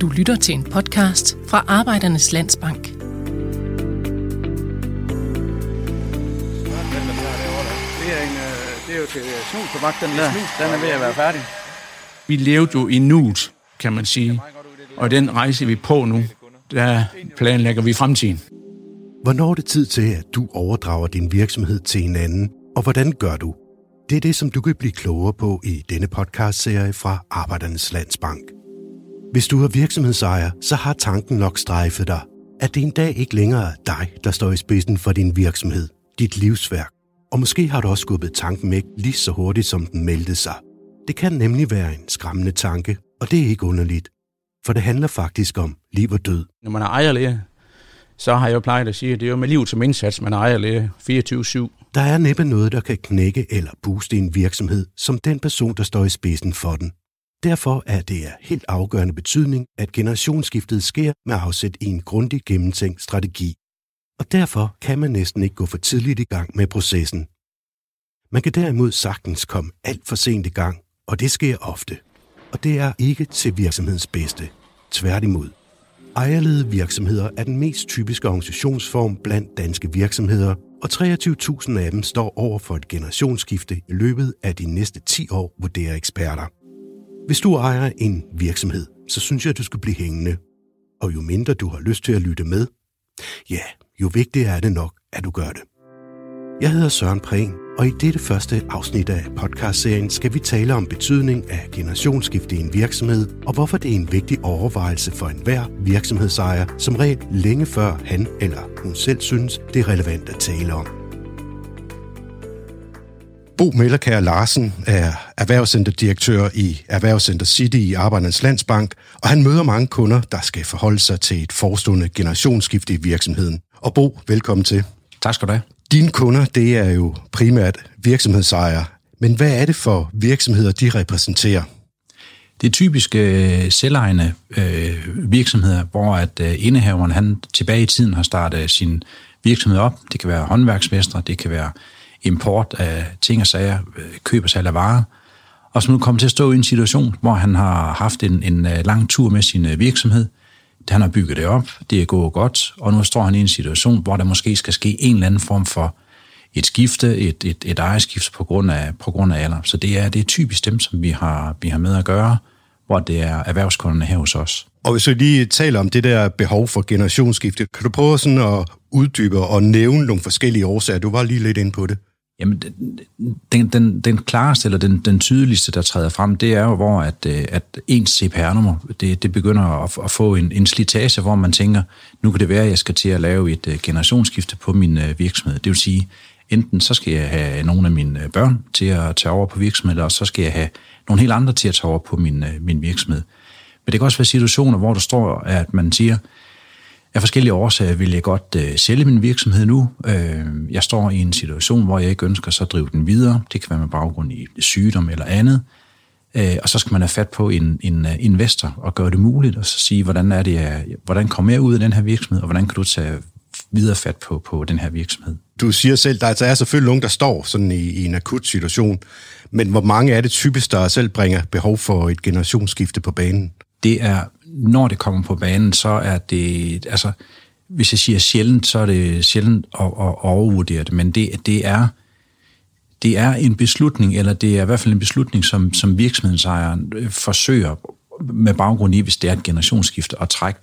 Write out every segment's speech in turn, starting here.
Du lytter til en podcast fra Arbejdernes Landsbank. Det er jo til snustabak, den er ved at være færdig. Vi levede jo i nuet, kan man sige. Og den rejse, vi er på nu, der planlægger vi fremtiden. Hvornår er det tid til, at du overdrager din virksomhed til en anden, og hvordan gør du? Det er det, som du kan blive klogere på i denne podcastserie fra Arbejdernes Landsbank. Hvis du er virksomhedsejer, så har tanken nok strejfet dig, at det en dag ikke længere er dig, der står i spidsen for din virksomhed, dit livsværk. Og måske har du også skubbet tanken væk lige så hurtigt, som den meldte sig. Det kan nemlig være en skræmmende tanke, og det er ikke underligt. For det handler faktisk om liv og død. Når man er ejerlæge, så har jeg jo plejet at sige, at det er jo med liv som indsats, man er ejerlæge 24/7. Der er næppe noget, der kan knække eller booste en virksomhed, som den person, der står i spidsen for den. Derfor er det af helt afgørende betydning, at generationsskiftet sker med afsæt i en grundig gennemtænkt strategi. Og derfor kan man næsten ikke gå for tidligt i gang med processen. Man kan derimod sagtens komme alt for sent i gang, og det sker ofte. Og det er ikke til virksomhedens bedste. Tværtimod. Ejerledede virksomheder er den mest typiske organisationsform blandt danske virksomheder, og 23.000 af dem står over for et generationsskifte i løbet af de næste 10 år, vurderer eksperter. Hvis du ejer en virksomhed, så synes jeg, at du skal blive hængende. Og jo mindre du har lyst til at lytte med, ja, jo vigtigere er det nok, at du gør det. Jeg hedder Søren Prehn, og i dette første afsnit af podcastserien skal vi tale om betydning af generationsskifte i en virksomhed, og hvorfor det er en vigtig overvejelse for enhver virksomhedsejer, som regel længe før han eller hun selv synes, det er relevant at tale om. Bo Mellerkær Larsen er erhvervscenterdirektør i Erhvervscenter City i Arbejdernes Landsbank, og han møder mange kunder, der skal forholde sig til et forestående generationsskifte i virksomheden. Og Bo, velkommen til. Tak skal du have. Dine kunder, det er jo primært virksomhedsejere, men hvad er det for virksomheder, de repræsenterer? Det er typisk selvejende virksomheder, hvor at indehaveren han tilbage i tiden har startet sin virksomhed op. Det kan være håndværksmestre, det kan være import af ting og sager, køb og salg af varer, og som nu kommer til at stå i en situation, hvor han har haft en lang tur med sin virksomhed. Han har bygget det op, det er gået godt, og nu står han i en situation, hvor der måske skal ske en eller anden form for et skifte, et ejerskifte på grund af alder. Så det er typisk dem, som vi har med at gøre, hvor det er erhvervskunderne her hos os. Og hvis vi lige taler om det der behov for generationsskifte, kan du prøve sådan at uddybe og nævne nogle forskellige årsager? Du var lige lidt inde på det. Jamen, den klareste eller den tydeligste, der træder frem, det er jo, hvor at ens CPR-nummer, det begynder at få en slitage, hvor man tænker, nu kan det være, at jeg skal til at lave et generationsskifte på min virksomhed. Det vil sige, enten så skal jeg have nogle af mine børn til at tage over på virksomheden, og så skal jeg have nogle helt andre til at tage over på min virksomhed. Men det kan også være situationer, hvor der står, at man siger, af forskellige årsager vil jeg godt sælge min virksomhed nu. Jeg står i en situation, hvor jeg ikke ønsker så at drive den videre. Det kan være med baggrund i sygdom eller andet. Og så skal man have fat på en investor og gøre det muligt, og så sige, hvordan kommer jeg ud af den her virksomhed, og hvordan kan du tage videre fat på den her virksomhed? Du siger selv, der altså er selvfølgelig nogen, der står sådan i en akut situation, men hvor mange er det typisk, der selv bringer behov for et generationsskifte på banen? Det er, når det kommer på banen, så er det, altså, hvis jeg siger sjældent, så er det sjældent at overvurdere det, men det er en beslutning, eller det er i hvert fald en beslutning, som virksomhedsejeren forsøger med baggrund i, hvis det er et generationsskifte, at trække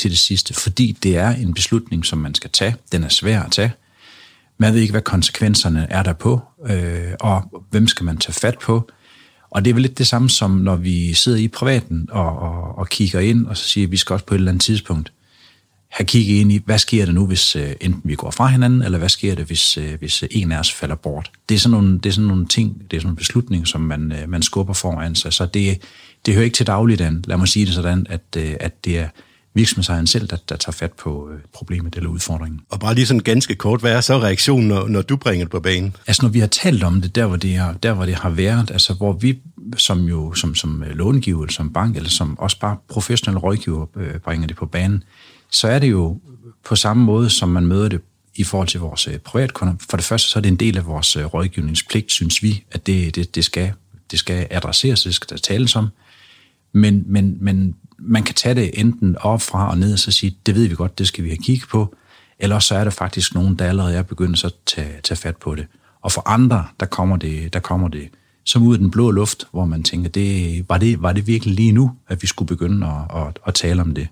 til det sidste, fordi det er en beslutning, som man skal tage. Den er svær at tage. Man ved ikke, hvad konsekvenserne er der på, og hvem skal man tage fat på. Og det er vel lidt det samme som, når vi sidder i privaten og kigger ind, og så siger, at vi skal også på et eller andet tidspunkt have kigget ind i, hvad sker der nu, hvis enten vi går fra hinanden, eller hvad sker der, hvis en af os falder bort. Det er sådan nogle beslutninger, som man skubber foran sig. Så det hører ikke til dagligdagen. Lad mig sige det sådan, at det er virksomhedsejeren selv, der tager fat på problemet eller udfordringen. Og bare lige sådan ganske kort, hvad er så reaktionen, når du bringer det på banen? Altså når vi har talt om det, der hvor det har været, altså hvor vi som långiver, som bank eller som også bare professionelle rådgiver bringer det på banen, så er det jo på samme måde, som man møder det i forhold til vores privatkunder. For det første, så er det en del af vores rådgivningspligt, synes vi, at det skal adresseres, det skal der tales om. Men man kan tage det enten op fra og ned og så sige, det ved vi godt, det skal vi have kigget på, eller så er der faktisk nogen, der allerede er begyndt at tage fat på det. Og for andre, der kommer det som ud af den blå luft, hvor man tænker, var det virkelig lige nu, at vi skulle begynde at tale om det?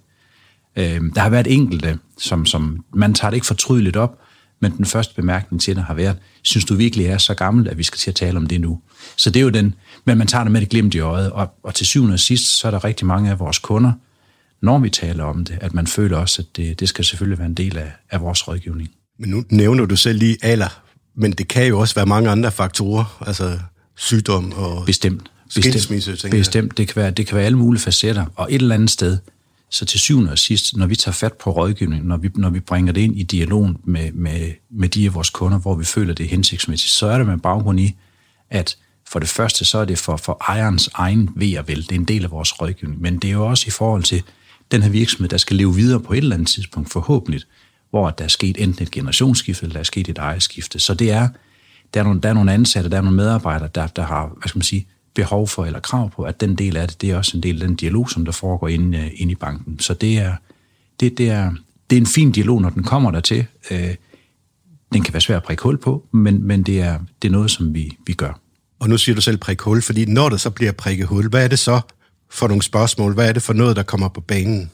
Der har været enkelte, som man tager det ikke fortrydeligt op, men den første bemærkning til det har været, synes du virkelig er så gammel, at vi skal til at tale om det nu? Så det er jo den, men man tager det med det glimt i øjet, og til syvende og sidst, så er der rigtig mange af vores kunder, når vi taler om det, at man føler også, at det skal selvfølgelig være en del af vores rådgivning. Men nu nævner du selv lige alder, men det kan jo også være mange andre faktorer, altså sygdom og skilsmisse, tænker jeg. Bestemt, det kan være alle mulige facetter, og et eller andet sted, så til syvende og sidst, når vi tager fat på rådgivning, når vi bringer det ind i dialogen med de af vores kunder, hvor vi føler, det er hensigtsmæssigt, så er det med baggrund i, at for det første, så er det for ejerens egen ve og vel. Det er en del af vores rådgivning, men det er jo også i forhold til den her virksomhed, der skal leve videre på et eller andet tidspunkt, forhåbentlig, hvor der er sket enten et generationsskifte, eller der er sket et ejerskifte. Så det er, der er nogle ansatte, der er nogle medarbejdere, der har, hvad skal man sige, behov for eller krav på, at den del af det er også en del af den dialog, som der foregår inde i banken. Så det er en fin dialog, når den kommer dertil. Den kan være svær at prikke hul på, men det er noget, som vi gør. Og nu siger du selv prikke hul, fordi når der så bliver prikket hul, hvad er det så for nogle spørgsmål? Hvad er det for noget, der kommer på banen?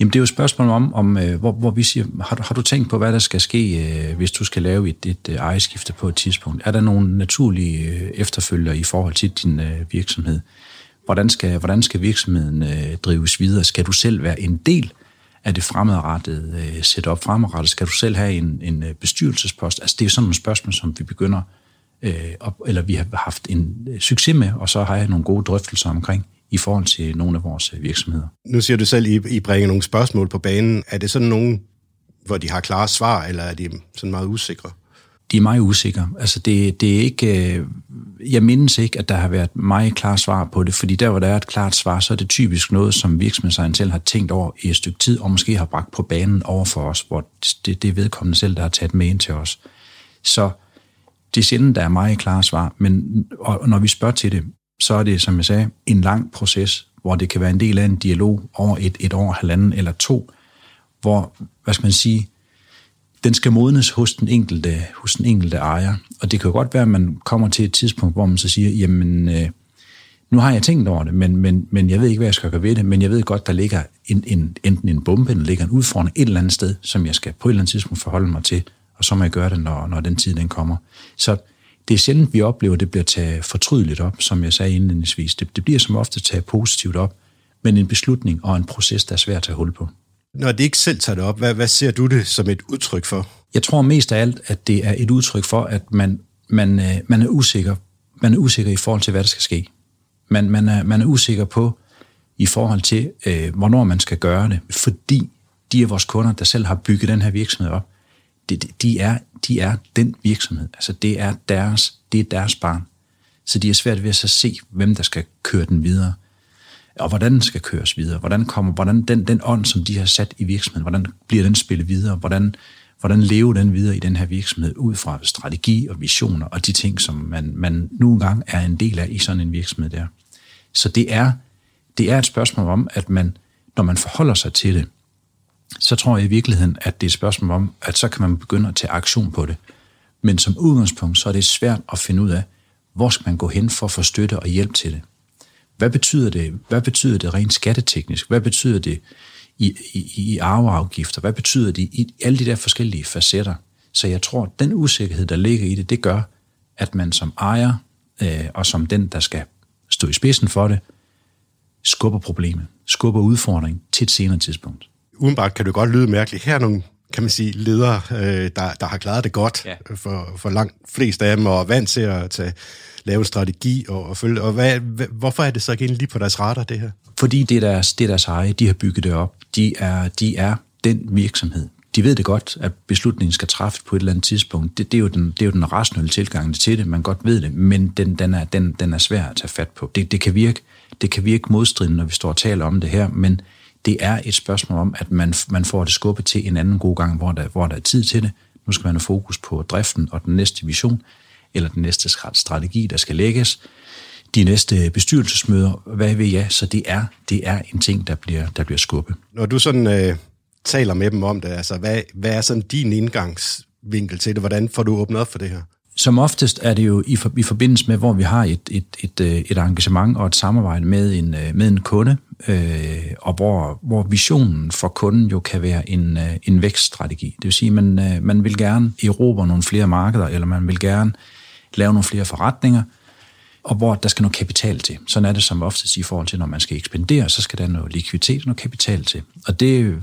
Jamen det er jo et spørgsmål om hvor vi siger, har du tænkt på, hvad der skal ske, hvis du skal lave et ejerskifte på et tidspunkt? Er der nogle naturlige efterfølgere i forhold til din virksomhed? Hvordan skal virksomheden drives videre? Skal du selv være en del af det fremadrettede setup? Fremadrettet skal du selv have en bestyrelsespost? Altså det er sådan nogle spørgsmål, som vi begynder, eller vi har haft en succes med, og så har jeg nogle gode drøftelser omkring i forhold til nogle af vores virksomheder. Nu siger du selv, I bringer nogle spørgsmål på banen. Er det sådan nogen, hvor de har klare svar, eller er de sådan meget usikre? De er meget usikre. Altså det er ikke... Jeg mindes ikke, at der har været meget klare svar på det, fordi der, hvor der er et klart svar, så er det typisk noget, som virksomheden selv har tænkt over i et stykke tid, og måske har bragt på banen over for os, hvor det er vedkommende selv, der har taget med ind til os. Så det er sjældent, der er meget klare svar, men og når vi spørger til det, så er det, som jeg sagde, en lang proces, hvor det kan være en del af en dialog over et år, halvanden eller to, hvor, hvad skal man sige, den skal modnes hos den enkelte ejer. Og det kan jo godt være, at man kommer til et tidspunkt, hvor man så siger, jamen, nu har jeg tænkt over det, men jeg ved ikke, hvad jeg skal gøre ved det, men jeg ved godt, der ligger enten en bombe, eller ligger en udfordring et eller andet sted, som jeg skal på et eller andet tidspunkt forholde mig til, og så må jeg gøre det, når den tid den kommer. Så det er sjældent, vi oplever, at det bliver taget fortrydeligt op, som jeg sagde indledningsvis. Det bliver som ofte taget positivt op, men en beslutning og en proces, der er svært at tage hul på. Når det ikke selv tager det op, hvad ser du det som et udtryk for? Jeg tror mest af alt, at det er et udtryk for, at man er usikker. Man er usikker i forhold til, hvad der skal ske. Man er usikker på, i forhold til, hvornår man skal gøre det, fordi de af vores kunder, der selv har bygget den her virksomhed op, de er den virksomhed. Altså det er deres barn. Så de er svært ved at så se, hvem der skal køre den videre. Og hvordan den skal køres videre. Hvordan den ånd, som de har sat i virksomheden, hvordan bliver den spillet videre? Hvordan lever den videre i den her virksomhed ud fra strategi og visioner og de ting, som man nu engang er en del af i sådan en virksomhed der. Så det er et spørgsmål om, at man, når man forholder sig til det, så tror jeg i virkeligheden, at det er et spørgsmål om, at så kan man begynde at tage aktion på det. Men som udgangspunkt, så er det svært at finde ud af, hvor skal man gå hen for at få støtte og hjælp til det. Hvad betyder det? Hvad betyder det rent skatteteknisk? Hvad betyder det i arveafgifter? Hvad betyder det i alle de der forskellige facetter? Så jeg tror, at den usikkerhed, der ligger i det, det gør, at man som ejer, og som den, der skal stå i spidsen for det, skubber problemet, skubber udfordringen til et senere tidspunkt. Udenbart kan det godt lyde mærkeligt. Her er nogle, kan man sige, ledere, der har klaret det godt, ja, for langt flest af dem, og er vant til at lave en strategi og følge. Og hvorfor er det så ikke lige på deres radar, det her? Fordi det er deres eje. De har bygget det op. De er den virksomhed. De ved det godt, at beslutningen skal træffes på et eller andet tidspunkt. Det er jo den rationelle tilgang til det. Man godt ved det, men den er svær at tage fat på. Det kan virke modstridende, når vi står og taler om det her, men det er et spørgsmål om, at man får det skubbet til en anden god gang, hvor der er tid til det. Nu skal man have fokus på driften og den næste vision, eller den næste strategi, der skal lægges. de næste bestyrelsesmøder, hvad ved jeg, så det er en ting, der bliver skubbet. Når du sådan taler med dem om det, altså hvad er sådan din indgangsvinkel til det? Hvordan får du åbnet op for det her? Som oftest er det jo i forbindelse med, hvor vi har et engagement og et samarbejde med en kunde, og hvor visionen for kunden jo kan være en vækststrategi. Det vil sige, man vil gerne erobre nogle flere markeder, eller man vil gerne lave nogle flere forretninger, og hvor der skal noget kapital til. Sådan er det som oftest i forhold til, når man skal ekspandere, så skal der noget likviditet og noget kapital til. Og det er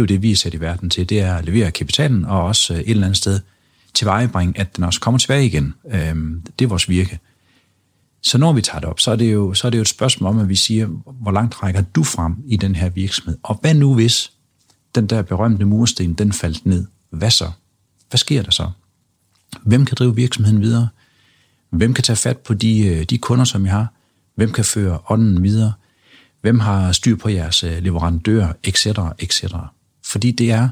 jo det, vi er sat i verden til. Det er at levere kapitalen og også et eller andet sted tilvejebring, at den også kommer tilbage igen. Det er vores virke. Så når vi tager det op, så er det jo et spørgsmål om, at vi siger, hvor langt rækker du frem i den her virksomhed? Og hvad nu, hvis den der berømte mursten, den faldt ned? Hvad så? Hvad sker der så? Hvem kan drive virksomheden videre? Hvem kan tage fat på de kunder, som I har? Hvem kan føre ånden videre? Hvem har styr på jeres leverandører, etc. Fordi det er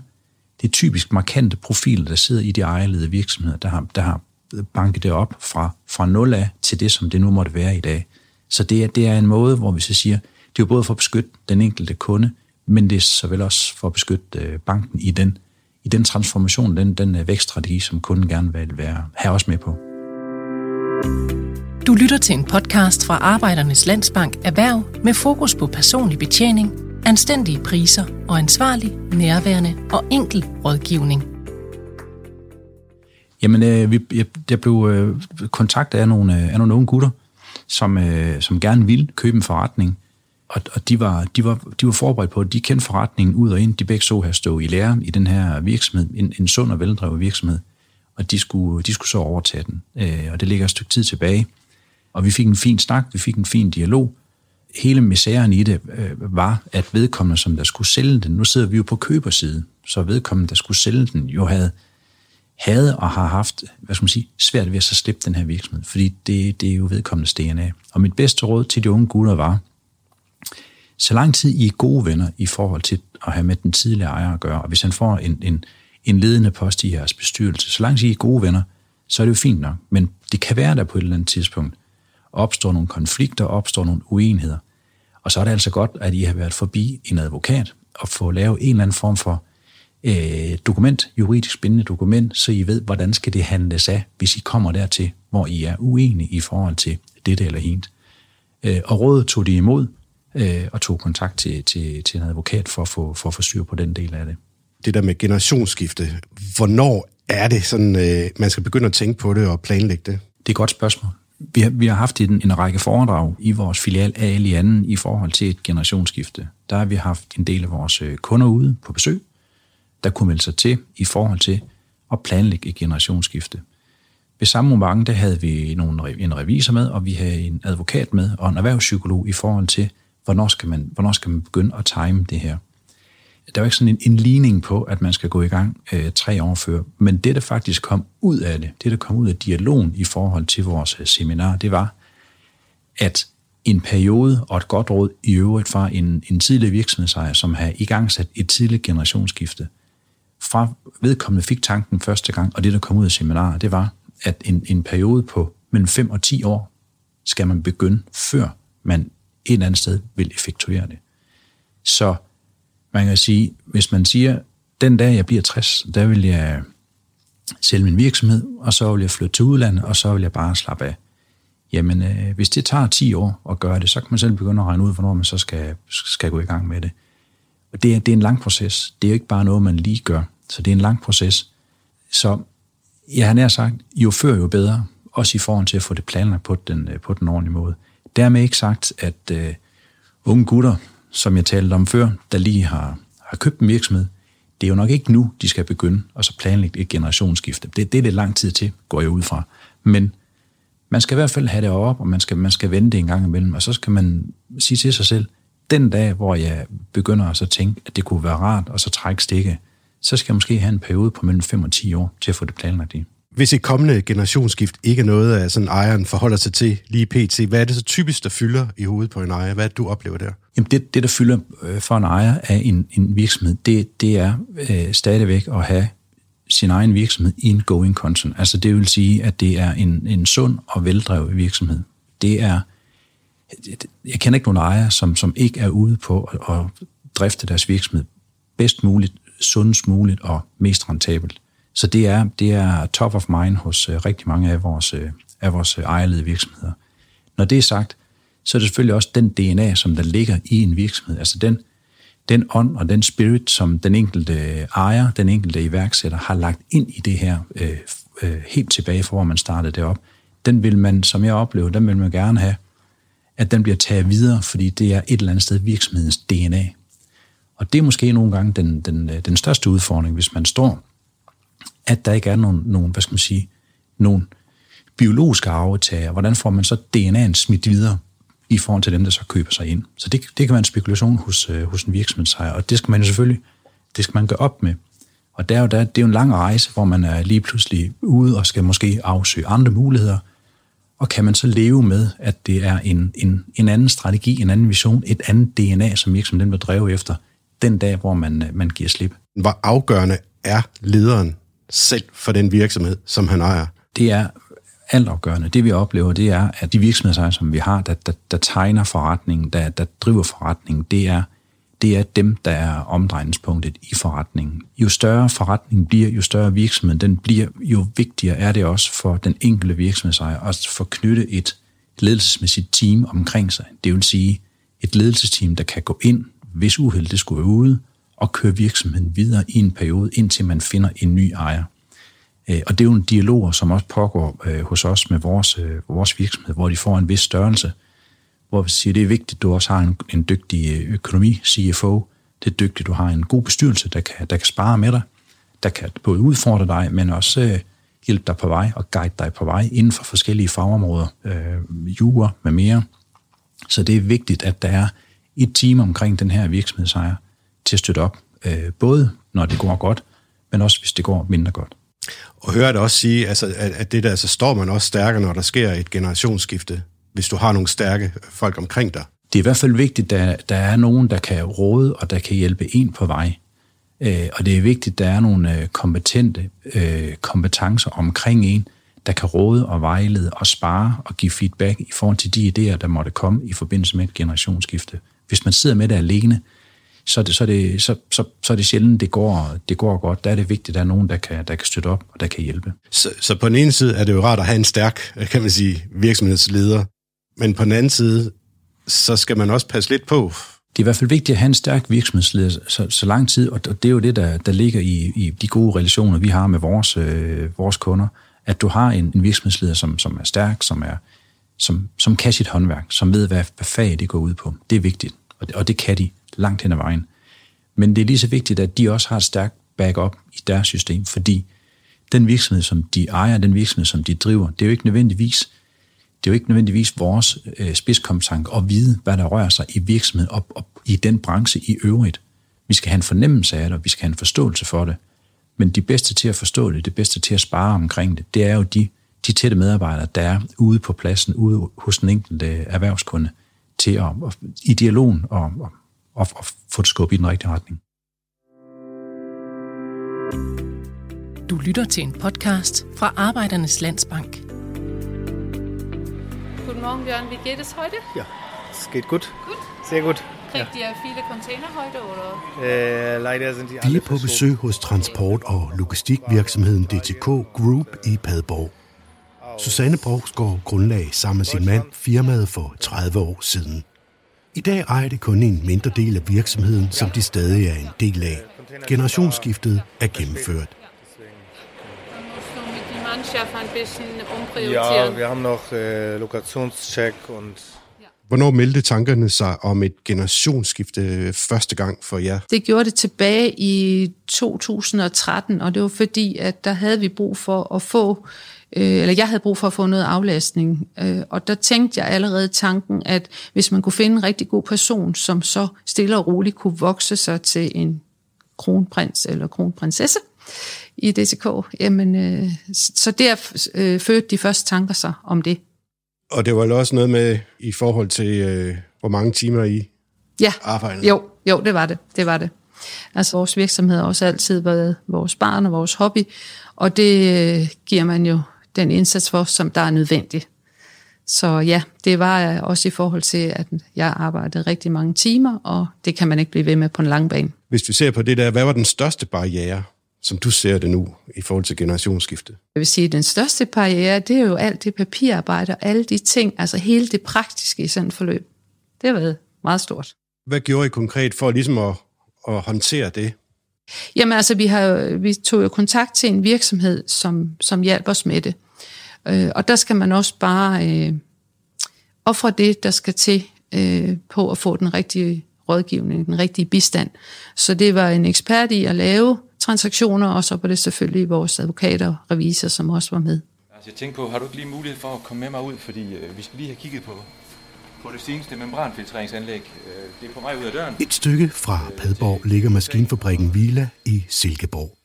typisk markante profiler, der sidder i de ejerledede virksomheder, der har banket det op fra nul af til det, som det nu måtte være i dag. Så det er en måde, hvor vi så siger, det er jo både for at beskytte den enkelte kunde, men det er såvel også for at beskytte banken i den transformation, den vækststrategi, som kunden gerne vil have også med på. Du lytter til en podcast fra Arbejdernes Landsbank Erhverv med fokus på personlig betjening, anstændige priser og ansvarlig, nærværende og enkel rådgivning. Jamen, jeg blev kontaktet af nogle unge gutter, som gerne ville købe en forretning, og de var forberedt på, at de kendte forretningen ud og ind. De begge så her stå i lære i den her virksomhed, en sund og veldrevet virksomhed, og de skulle så overtage den. Og det ligger et stykke tid tilbage. Og vi fik en fin snak, vi fik en fin dialog. Hele misæren i det var, at vedkommende, som der skulle sælge den, nu sidder vi jo på køberside, så vedkommende, der skulle sælge den, jo havde og har haft, hvad skal man sige, svært ved at så slippe den her virksomhed, fordi det er jo vedkommendes DNA. Og mit bedste råd til de unge gutter var, så lang tid I er gode venner i forhold til at have med den tidligere ejer at gøre, og hvis han får en ledende post i jeres bestyrelse, så langt I er gode venner, så er det jo fint nok, men det kan være der på et eller andet tidspunkt, opstår nogle konflikter, opstår nogle uenigheder. Og så er det altså godt, at I har været forbi en advokat og få lavet en eller anden form for dokument, juridisk bindende dokument, så I ved, hvordan skal det handles af, hvis I kommer dertil, hvor I er uenige i forhold til dette eller hent. Og rådet tog det imod og tog kontakt til en advokat for at få styr på den del af det. Det der med generationsskifte, hvornår er det sådan, man skal begynde at tænke på det og planlægge det? Det er et godt spørgsmål. Vi har haft en række foredrag i vores filial af Allianen i forhold til et generationsskifte. Der har vi haft en del af vores kunder ude på besøg, der kunne melde sig til i forhold til at planlægge et generationsskifte. Ved samme moment der havde vi en revisor med, og vi havde en advokat med og en erhvervspsykolog i forhold til, hvornår skal man begynde at time det her. Der var ikke sådan en ligning på, at man skal gå i gang 3 år før. Men det, der faktisk kom ud af det, det der kom ud af dialogen i forhold til vores seminar, det var, at en periode og et godt råd i øvrigt fra en tidlig virksomhedsejer, som havde igangsat et tidligt generationsskifte, fra vedkommende fik tanken første gang, og det, der kom ud af seminaret, det var, at en periode på mellem 5 og 10 år skal man begynde, før man et eller andet sted vil effektuere det. Så man kan sige, hvis man siger, den dag jeg bliver 60, der vil jeg sælge min virksomhed, og så vil jeg flytte til udlandet, og så vil jeg bare slappe af. Jamen, hvis det tager 10 år at gøre det, så kan man selv begynde at regne ud, hvornår man så skal gå i gang med det. Og det er en lang proces. Det er jo ikke bare noget, man lige gør. Så det er en lang proces. Så jeg har nær sagt, jo før jo bedre, også i forhold til at få det planlagt på den ordentlige måde. Dermed ikke sagt, at unge gutter, som jeg talte om før, der lige har købt en virksomhed, det er jo nok ikke nu, de skal begynde at så planlægge et generationsskifte. Det er det lang tid til, går jeg ud fra. Men man skal i hvert fald have det op, og man skal vende det en gang imellem, og så skal man sige til sig selv, den dag, hvor jeg begynder at så tænke, at det kunne være rart at så trække stikke, så skal jeg måske have en periode på mellem 5 og 10 år til at få det planlagt i. Hvis et kommende generationsskift ikke er noget, at sådan ejeren forholder sig til lige pt., hvad er det så typisk, der fylder i hovedet på en ejer? Hvad er det, du oplever der? Jamen det der fylder for en ejer af en virksomhed, det er stadigvæk at have sin egen virksomhed i en going concern. Altså det vil sige, at det er en sund og veldrevet virksomhed. det er... Jeg kender ikke nogen ejere, som ikke er ude på at drifte deres virksomhed bedst muligt, sundest muligt og mest rentabelt. Så det er top of mind hos rigtig mange af vores ejerledede virksomheder. Når det er sagt, så er det selvfølgelig også den DNA, som der ligger i en virksomhed. Altså den ånd og den spirit, som den enkelte ejer, den enkelte iværksætter har lagt ind i det her helt tilbage fra, hvor man startede det op. Den vil man, som jeg oplever, den vil man gerne have, at den bliver taget videre, fordi det er et eller andet sted virksomhedens DNA. Og det er måske nogle gange den største udfordring, hvis man står, at der ikke er nogen hvad skal man sige, nogen biologiske arvetager. Hvordan får man så DNA'en smidt videre i forhold til dem, der så køber sig ind? Så det kan være en spekulation hos en virksomhedsejer, og det skal man jo selvfølgelig gøre op med. Og det er jo en lang rejse, hvor man er lige pludselig ude og skal måske afsøge andre muligheder. Og kan man så leve med, at det er en anden strategi, en anden vision, et andet DNA, som virksomheden vil drive efter, den dag, hvor man giver slip. Hvor afgørende er lederen selv for den virksomhed, som han ejer? Det er altafgørende. Det vi oplever, det er, at de virksomhedsejere, som vi har, der tegner forretningen, der driver forretningen, det er dem, der er omdrejningspunktet i forretningen. Jo større forretningen bliver, jo større virksomheden den bliver, jo vigtigere er det også for den enkelte virksomhedsejer at få knytte et ledelsesmæssigt team omkring sig. Det vil sige et ledelsesteam, der kan gå ind, hvis uheld det skulle være ude, og køre virksomheden videre i en periode, indtil man finder en ny ejer. Og det er jo en dialog, som også pågår hos os med vores virksomhed, hvor de får en vis størrelse, hvor vi siger, det er vigtigt, at du også har en dygtig økonomi-CFO. Det er dygtigt, at du har en god bestyrelse, der kan spare med dig, der kan både udfordre dig, men også hjælpe dig på vej og guide dig på vej inden for forskellige fagområder, jura med mere. Så det er vigtigt, at der er et team omkring den her virksomhedsejer til at støtte op, både når det går godt, men også hvis det går mindre godt. Og hører det også sige, altså, at det der, altså, står man også stærkere, når der sker et generationsskifte, hvis du har nogle stærke folk omkring dig? Det er i hvert fald vigtigt, at der er nogen, der kan råde, og der kan hjælpe en på vej. Og det er vigtigt, at der er nogle kompetente kompetencer omkring en, der kan råde og vejlede og spare og give feedback i forhold til de idéer, der måtte komme i forbindelse med et generationsskifte. Hvis man sidder med det alene, så er det sjældent, det går godt. Der er det vigtigt, at der er nogen, der kan støtte op og der kan hjælpe. Så på den ene side er det jo rart at have en stærk, kan man sige, virksomhedsleder. Men på den anden side, så skal man også passe lidt på. Det er i hvert fald vigtigt at have en stærk virksomhedsleder så lang tid, og det er jo det, der ligger i de gode relationer, vi har med vores kunder, at du har en virksomhedsleder, som er stærk, som kan sit håndværk, som ved, hvad fag det går ud på. Det er vigtigt, og det kan de langt hen ad vejen. Men det er lige så vigtigt, at de også har et stærkt backup i deres system, fordi den virksomhed, som de ejer, den virksomhed, som de driver, det er jo ikke nødvendigvis vores spidskompetence at vide, hvad der rører sig i virksomheden og i den branche i øvrigt. Vi skal have en fornemmelse af det, og vi skal have en forståelse for det. Men de bedste til at forstå det, det bedste til at spare omkring det, det er jo de tætte medarbejdere, der er ude på pladsen, ude hos den enkelte erhvervskunde, til at i dialogen og få et skub i den rigtige retning. Du lytter til en podcast fra Arbejdernes Landsbank. Godmorgen, Bjørn. Wie geht es heute? Ja, es geht gut. Gut? Sehr gut. Kriegt ihr viele Container heute, oder? Leider sind die alle. Vi er på besøg hos transport- og logistikvirksomheden DTK Group i Padborg. Susanne Provstgaard grundlagde sammen med sin mand firmaet for 30 år siden. I dag ejer det kun en mindre del af virksomheden, som de stadig er en del af. Generationsskiftet er gennemført. Hvornår meldte tankerne sig om et generationsskifte første gang for jer? Det gjorde det tilbage i 2013, og det var fordi, at der havde vi brug for at få, eller jeg havde brug for at få noget aflastning. Og der tænkte jeg allerede tanken, at hvis man kunne finde en rigtig god person, som så stille og roligt kunne vokse sig til en kronprins eller kronprinsesse i DTK, jamen, så der fødte de første tanker sig om det. Og det var også noget med i forhold til, hvor mange timer I arbejdede? Jo, det var det. Altså, vores virksomhed har også altid været vores barn og vores hobby, og det giver man jo den indsats for, som der er nødvendig. Så ja, det var også i forhold til, at jeg arbejdede rigtig mange timer, og det kan man ikke blive ved med på en lang bane. Hvis du ser på det der, hvad var den største barriere, som du ser det nu, i forhold til generationsskiftet? Jeg vil sige, at den største barriere, det er jo alt det papirarbejde og alle de ting, altså hele det praktiske i sådan et forløb. Det har været meget stort. Hvad gjorde I konkret for ligesom at håndtere det? Jamen altså, vi tog jo kontakt til en virksomhed, som hjalp os med det. Og der skal man også bare ofre det, der skal til på at få den rigtige rådgivning, den rigtige bistand. Så det var en ekspert i at lave transaktioner, og så var det selvfølgelig vores advokater og revisorer, som også var med. Altså, jeg tænkte på, har du ikke lige mulighed for at komme med mig ud, fordi vi skal lige have kigget på det seneste membranfiltreringsanlæg. Det er på vej ud af døren. Et stykke fra Padborg ligger maskinfabrikken Wila i Silkeborg.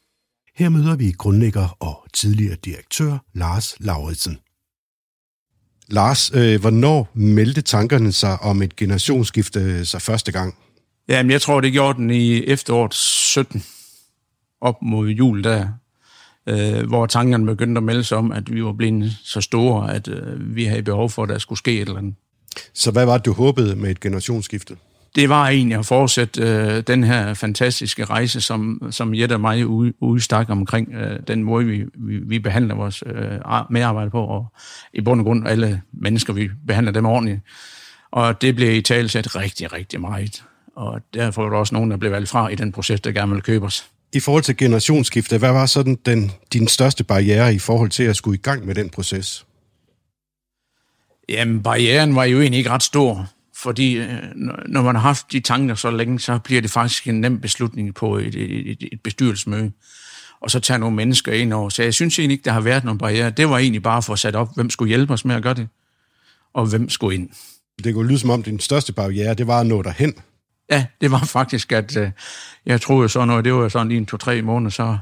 Her møder vi grundlægger og tidligere direktør Lars Lauridsen. Lars, hvornår meldte tankerne sig om et generationsskifte sig første gang? Jamen, jeg tror, det gjorde den i efteråret 17, op mod jul der, hvor tankerne begyndte at melde sig om, at vi var blevet så store, at vi havde behov for, at der skulle ske et eller andet. Så hvad var det, du håbede med et generationsskifte? Det var egentlig at fortsætte den her fantastiske rejse, som Jette og mig udstak omkring den måde, vi behandler vores medarbejdere på, og i bund og grund alle mennesker, vi behandler dem ordentligt. Og det blev i talesat rigtig, rigtig meget. Og derfor var der også nogen, der blev valgt fra i den proces, der gerne ville købe os. I forhold til generationsskiftet, hvad var sådan din største barriere i forhold til at skulle i gang med den proces? Jamen, barrieren var jo egentlig ikke ret stor. Fordi når man har haft de tanker så længe, så bliver det faktisk en nem beslutning på et bestyrelsesmøde. Og så tager nogle mennesker ind over. Så jeg synes egentlig ikke, der har været nogen barriere. Det var egentlig bare for at sætte op, hvem skulle hjælpe os med at gøre det, og hvem skulle ind. Det kunne lyde som om, din største barriere, det var at nå derhen. Ja, det var faktisk, at jeg troede sådan noget, det var sådan lige 2-3 måneder, så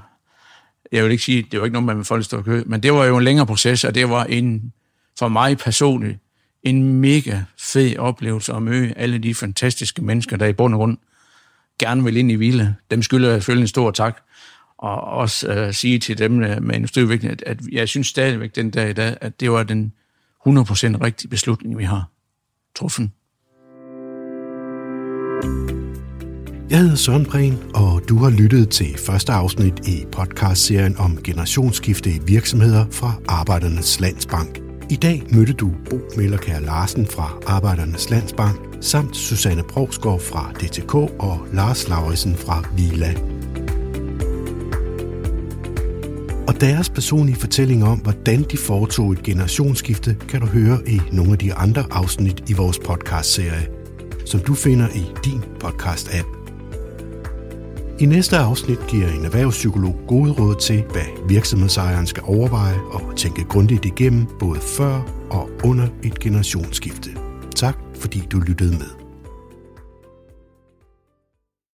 jeg vil ikke sige, det var ikke noget, man ville folk stå og købe, men det var jo en længere proces, og det var en, for mig personligt, en mega fed oplevelse at møde alle de fantastiske mennesker, der i bund og grund gerne vil ind i Wila. Dem skylder jeg selvfølgelig en stor tak, og også sige til dem med industriudvikling, at jeg synes stadigvæk den dag i dag, at det var den 100% rigtige beslutning, vi har truffet. Jeg hedder Søren Prehn, og du har lyttet til første afsnit i podcastserien om generationsskifte i virksomheder fra Arbejdernes Landsbank. I dag mødte du Bo Mellerkær Larsen fra Arbejdernes Landsbank, samt Susanne Provstgaard fra DTK og Lars Lauridsen fra Wila. Og deres personlige fortælling om, hvordan de foretog et generationsskifte, kan du høre i nogle af de andre afsnit i vores podcastserie, som du finder i din podcast-app. I næste afsnit giver en erhvervspsykolog gode råd til, hvad virksomhedsejeren skal overveje og tænke grundigt igennem, både før og under et generationsskifte. Tak fordi du lyttede med.